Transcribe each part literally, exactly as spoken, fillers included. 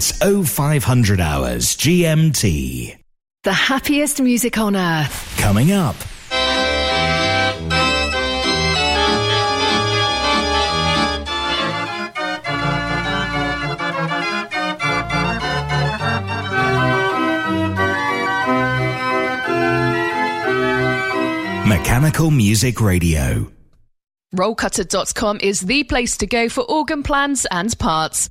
It's oh five hundred hours G M T. The happiest music on earth. Coming up. Mechanical Music Radio. Rollcutter dot com is the place to go for organ plans and parts.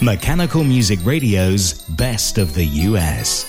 Mechanical Music Radio's Best of the U S.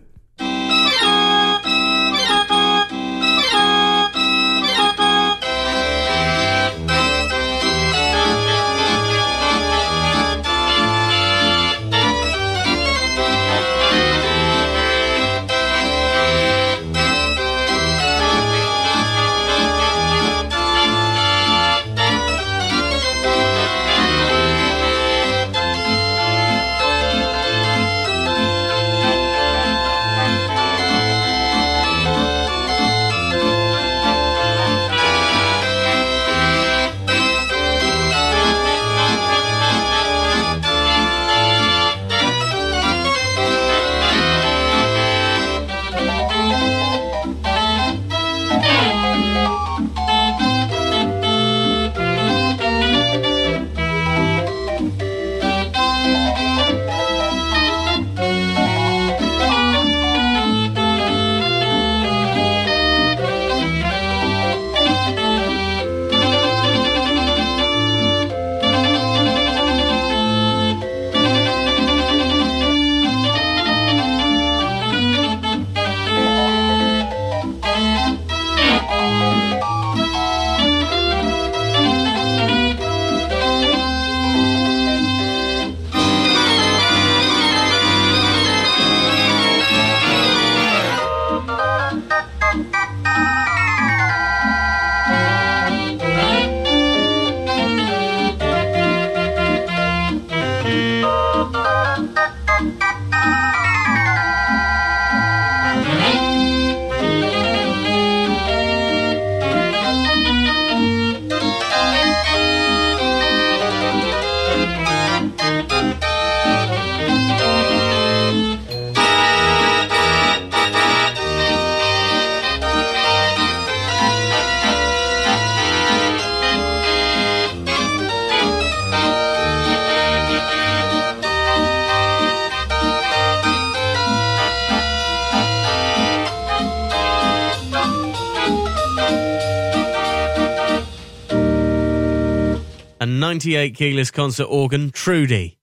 ninety-eight keyless concert organ, Trudy.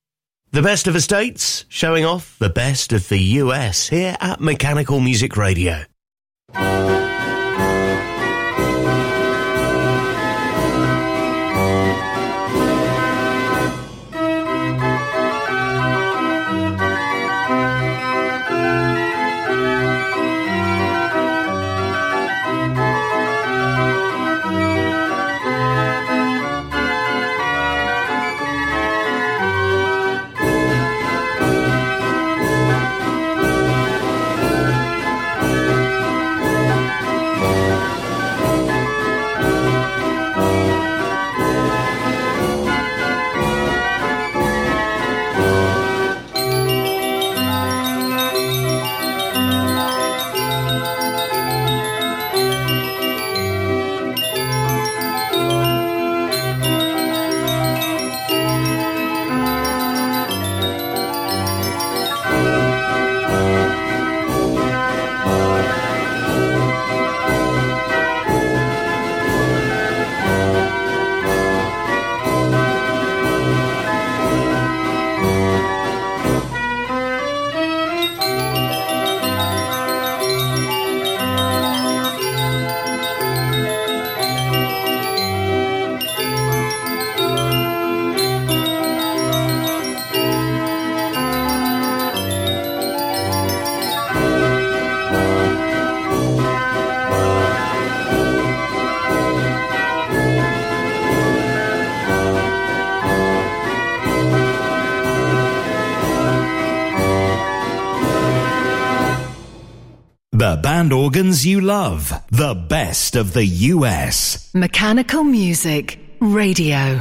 The best of estates, showing off the best of the U S here at Mechanical Music Radio. band organs you love. The best of the U S. Mechanical Music Radio.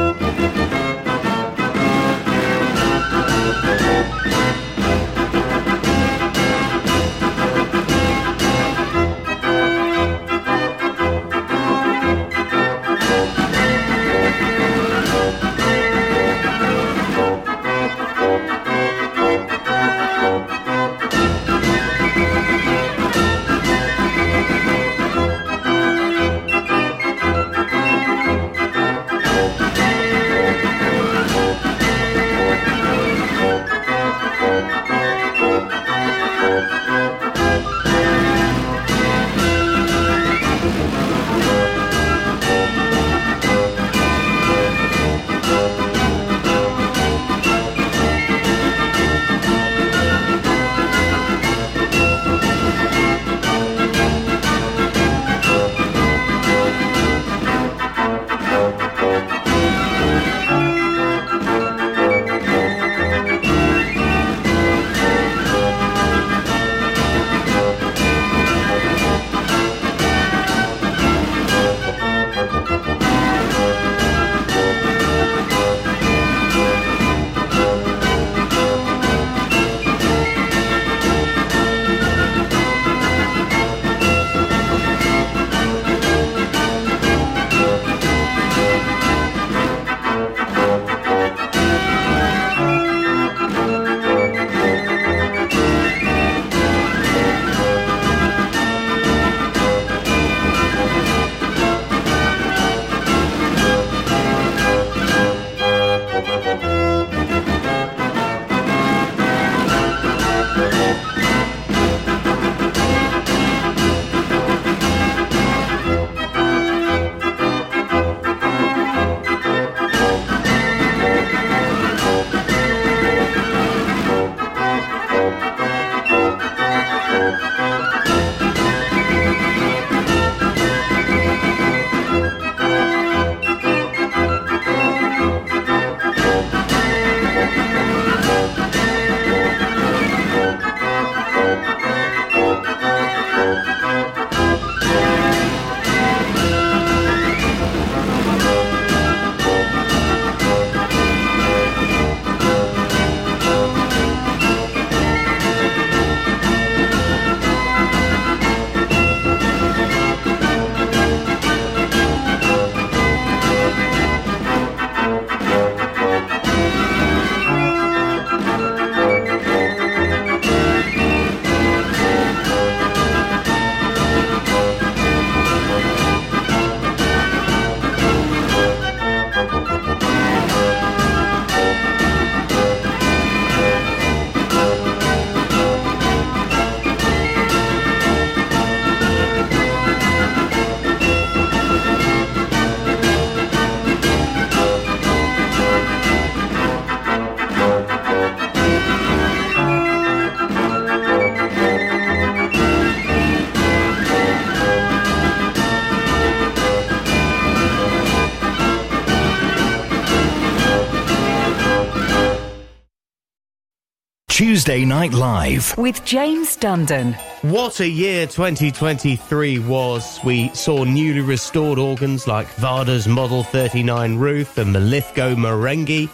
Tuesday Night Live with James Dundon. What a year twenty twenty-three was. We saw newly restored organs like Varda's Model thirty-nine Roof and the Lithgow Marenghi,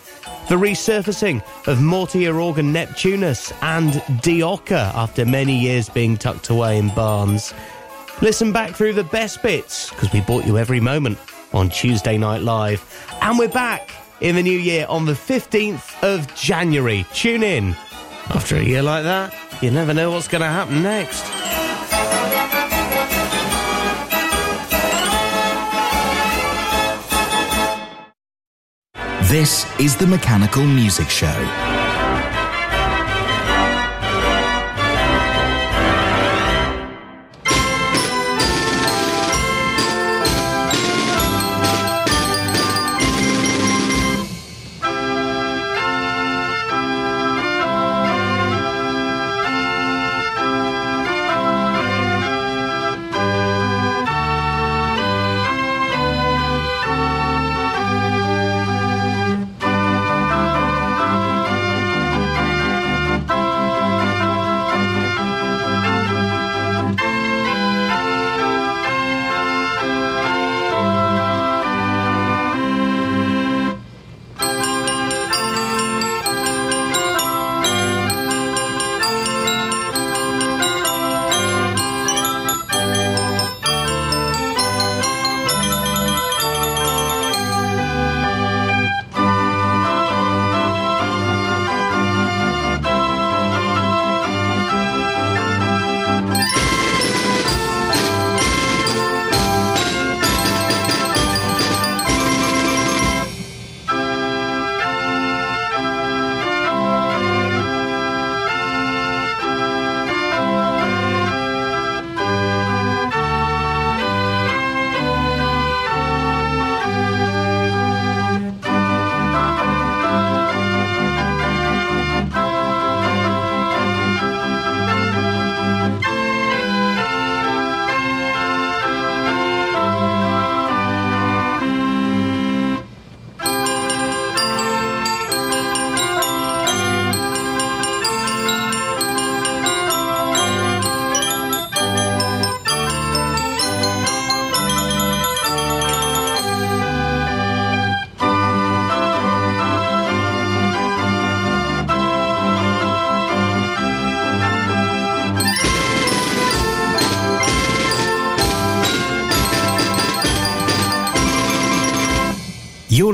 the resurfacing of Mortier organ Neptunus and Diocca after many years being tucked away in barns. Listen back through the best bits, because we brought you every moment on Tuesday Night Live. And we're back in the new year on the fifteenth of January. Tune in. After a year like that, you never know what's going to happen next. This is the Mechanical Music Show. You're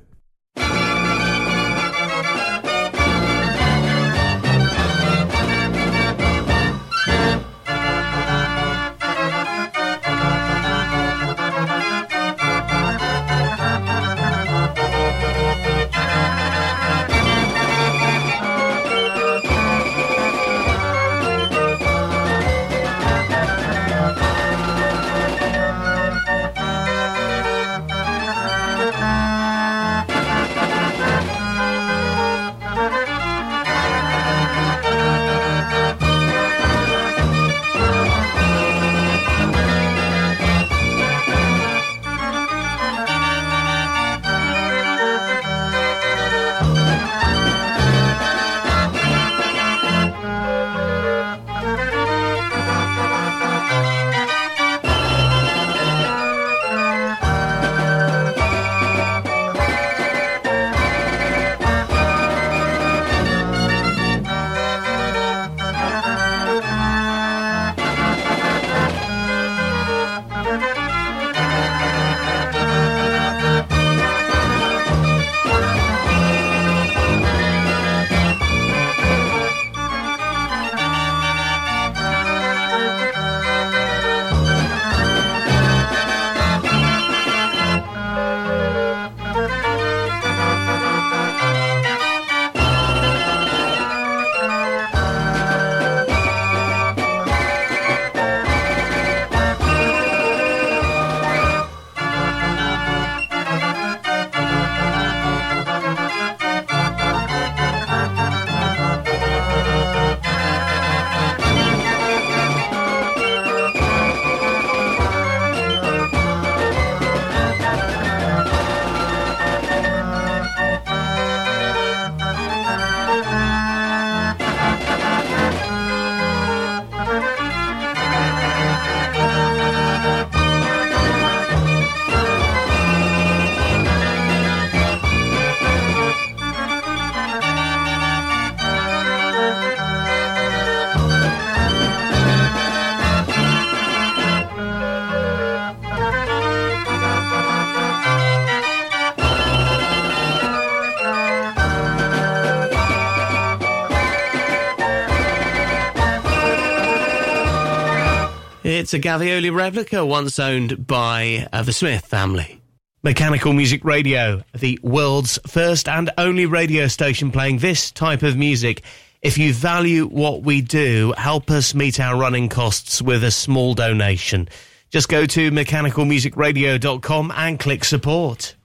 It's a Gavioli replica once owned by uh, the Smith family. Mechanical Music Radio, the world's first and only radio station playing this type of music. If you value what we do, help us meet our running costs with a small donation. Just go to mechanical music radio dot com and click support.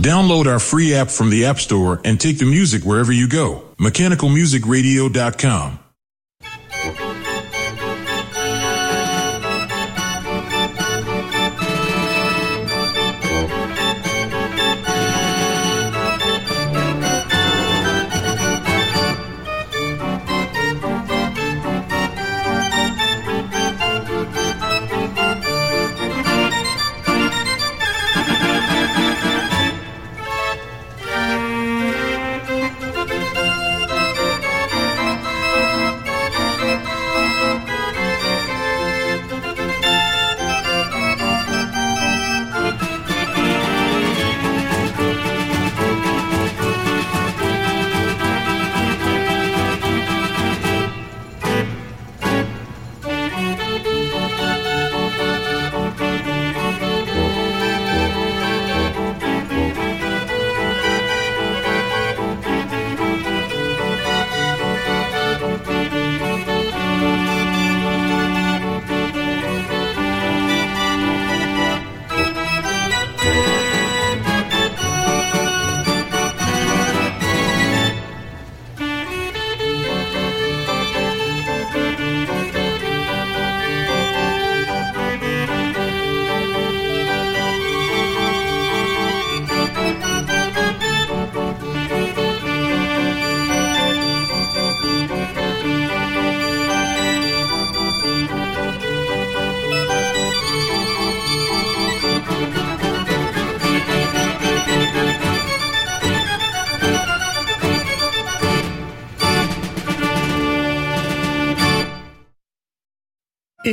Download our free app from the App Store and take the music wherever you go. mechanical music radio dot com.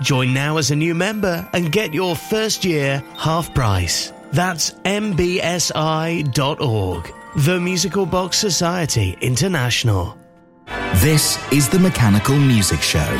Join now as a new member and get your first year half price. That's M B S I dot org. The Musical Box Society International. This is the Mechanical Music Show.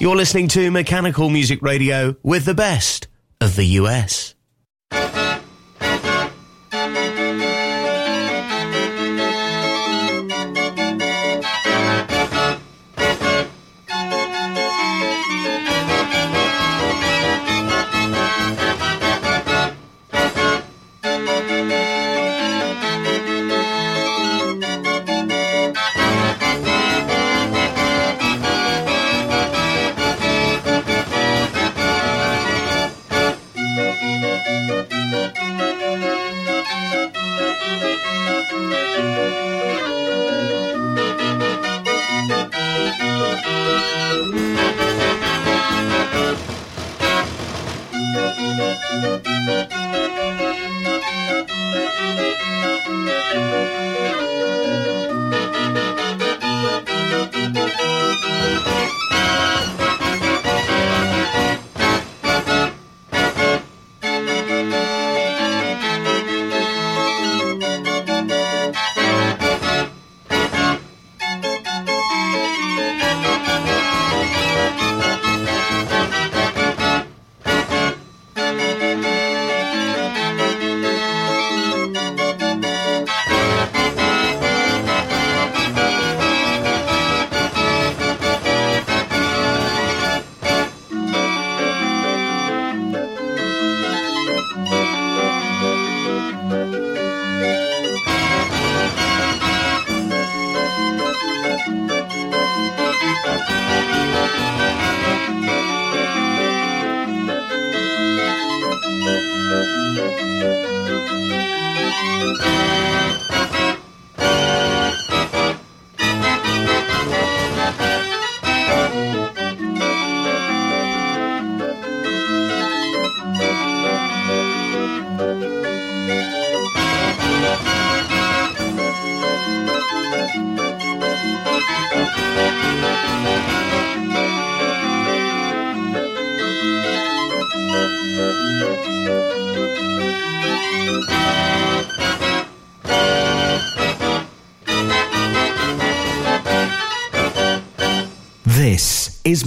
You're listening to Mechanical Music Radio with the best of the U S. This is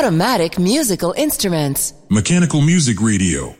automatic musical instruments. Mechanical Music Radio.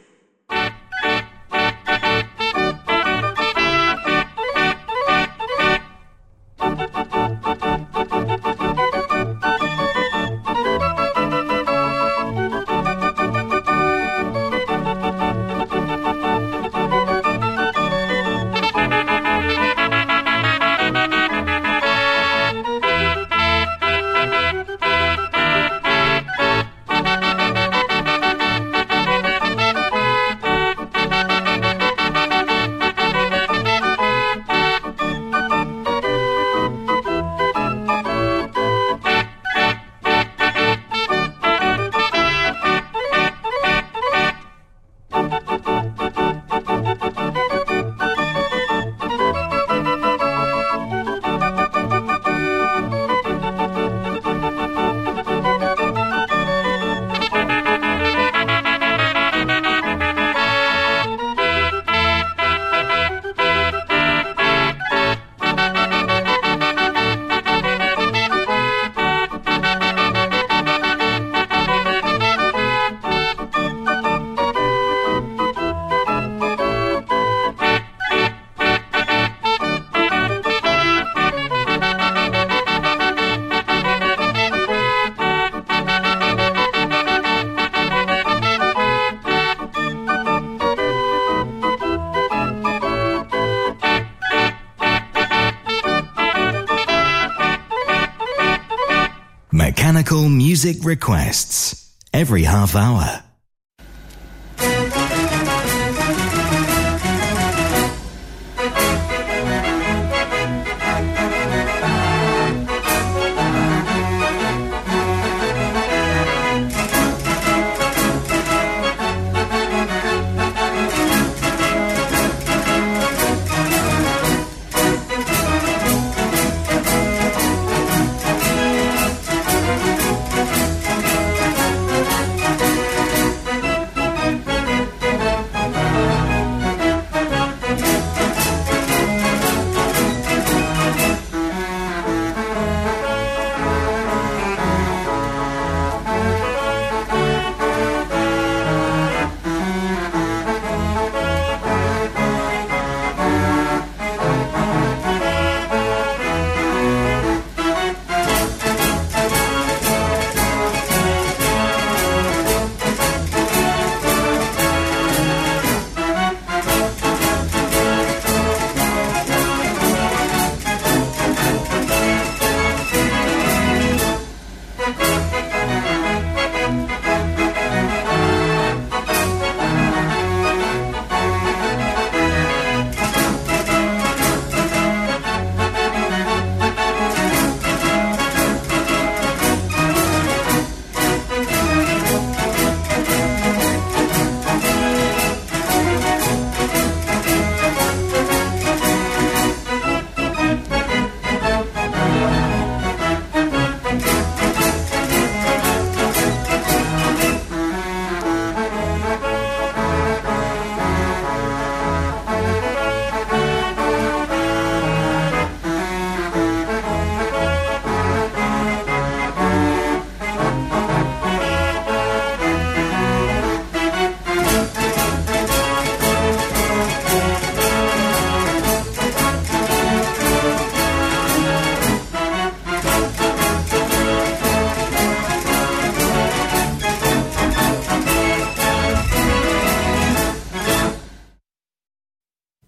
Music requests every half hour.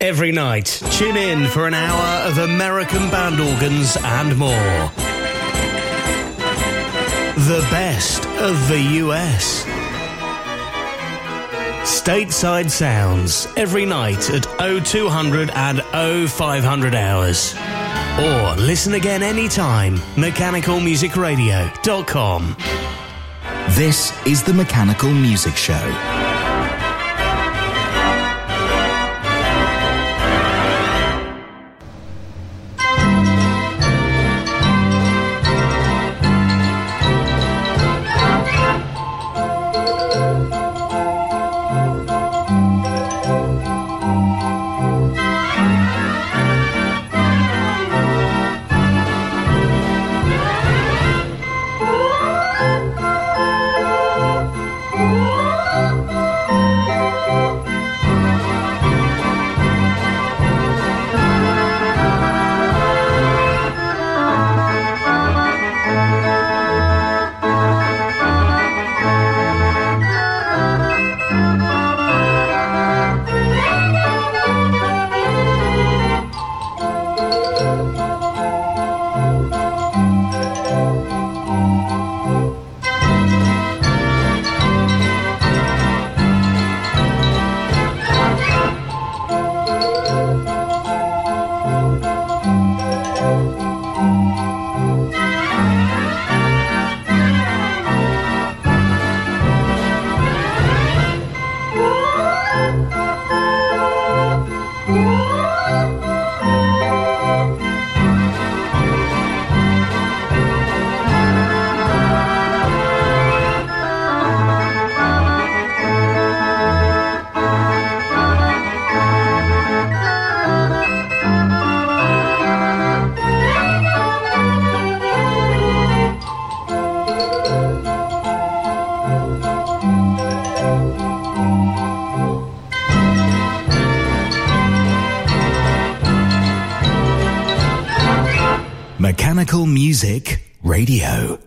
Every night, tune in for an hour of American band organs and more. The best of the U S. Stateside Sounds, every night at oh two hundred and oh five hundred hours. Or listen again anytime, mechanical music radio dot com. This is the Mechanical Music Show. Musical Music Radio.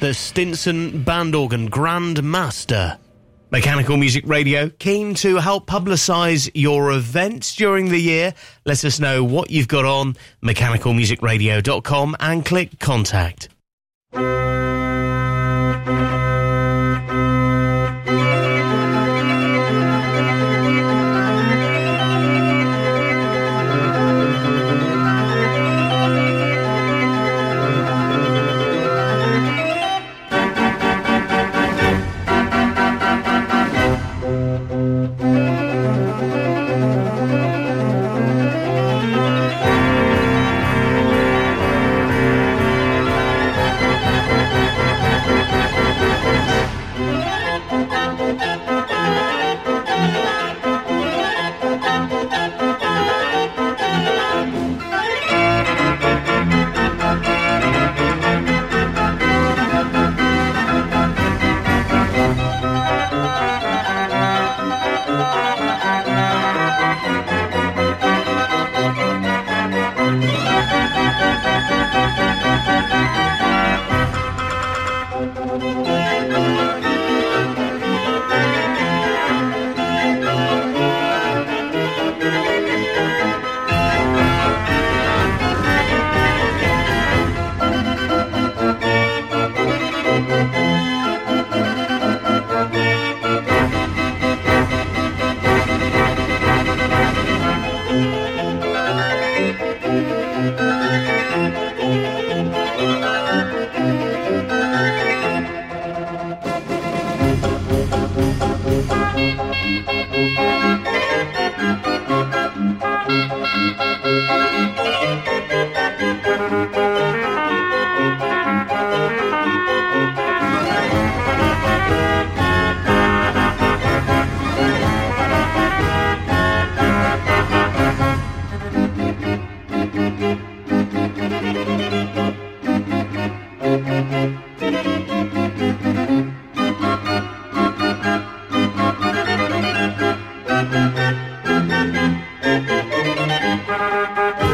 The Stinson Band Organ Grand Master. Mechanical Music Radio, keen to help publicise your events during the year. Let us know what you've got on mechanical music radio dot com and click Contact. Thank you.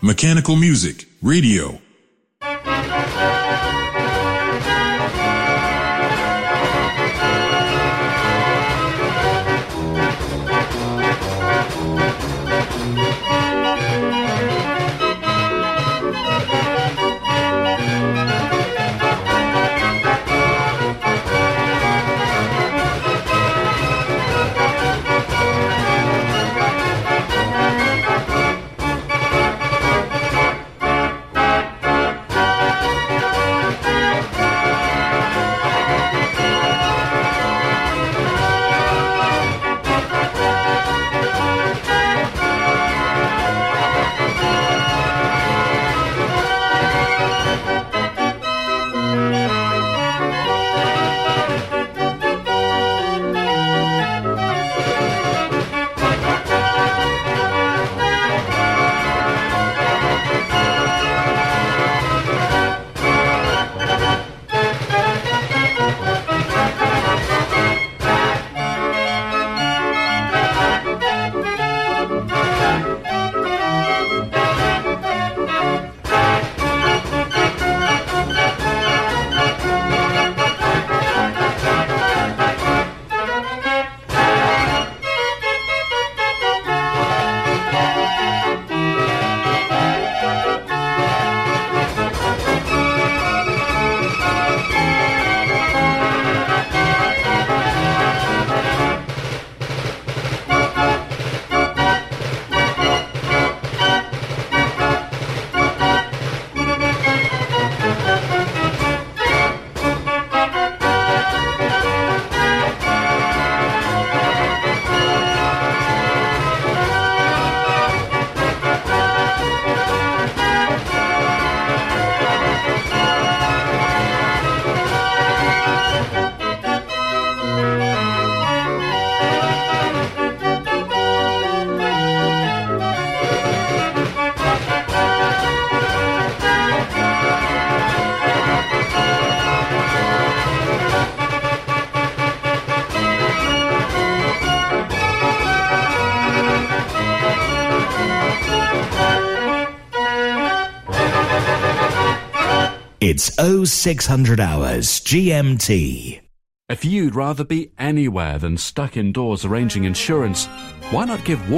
Mechanical Music Radio. It's oh six hundred hours G M T. If you'd rather be anywhere than stuck indoors arranging insurance, why not give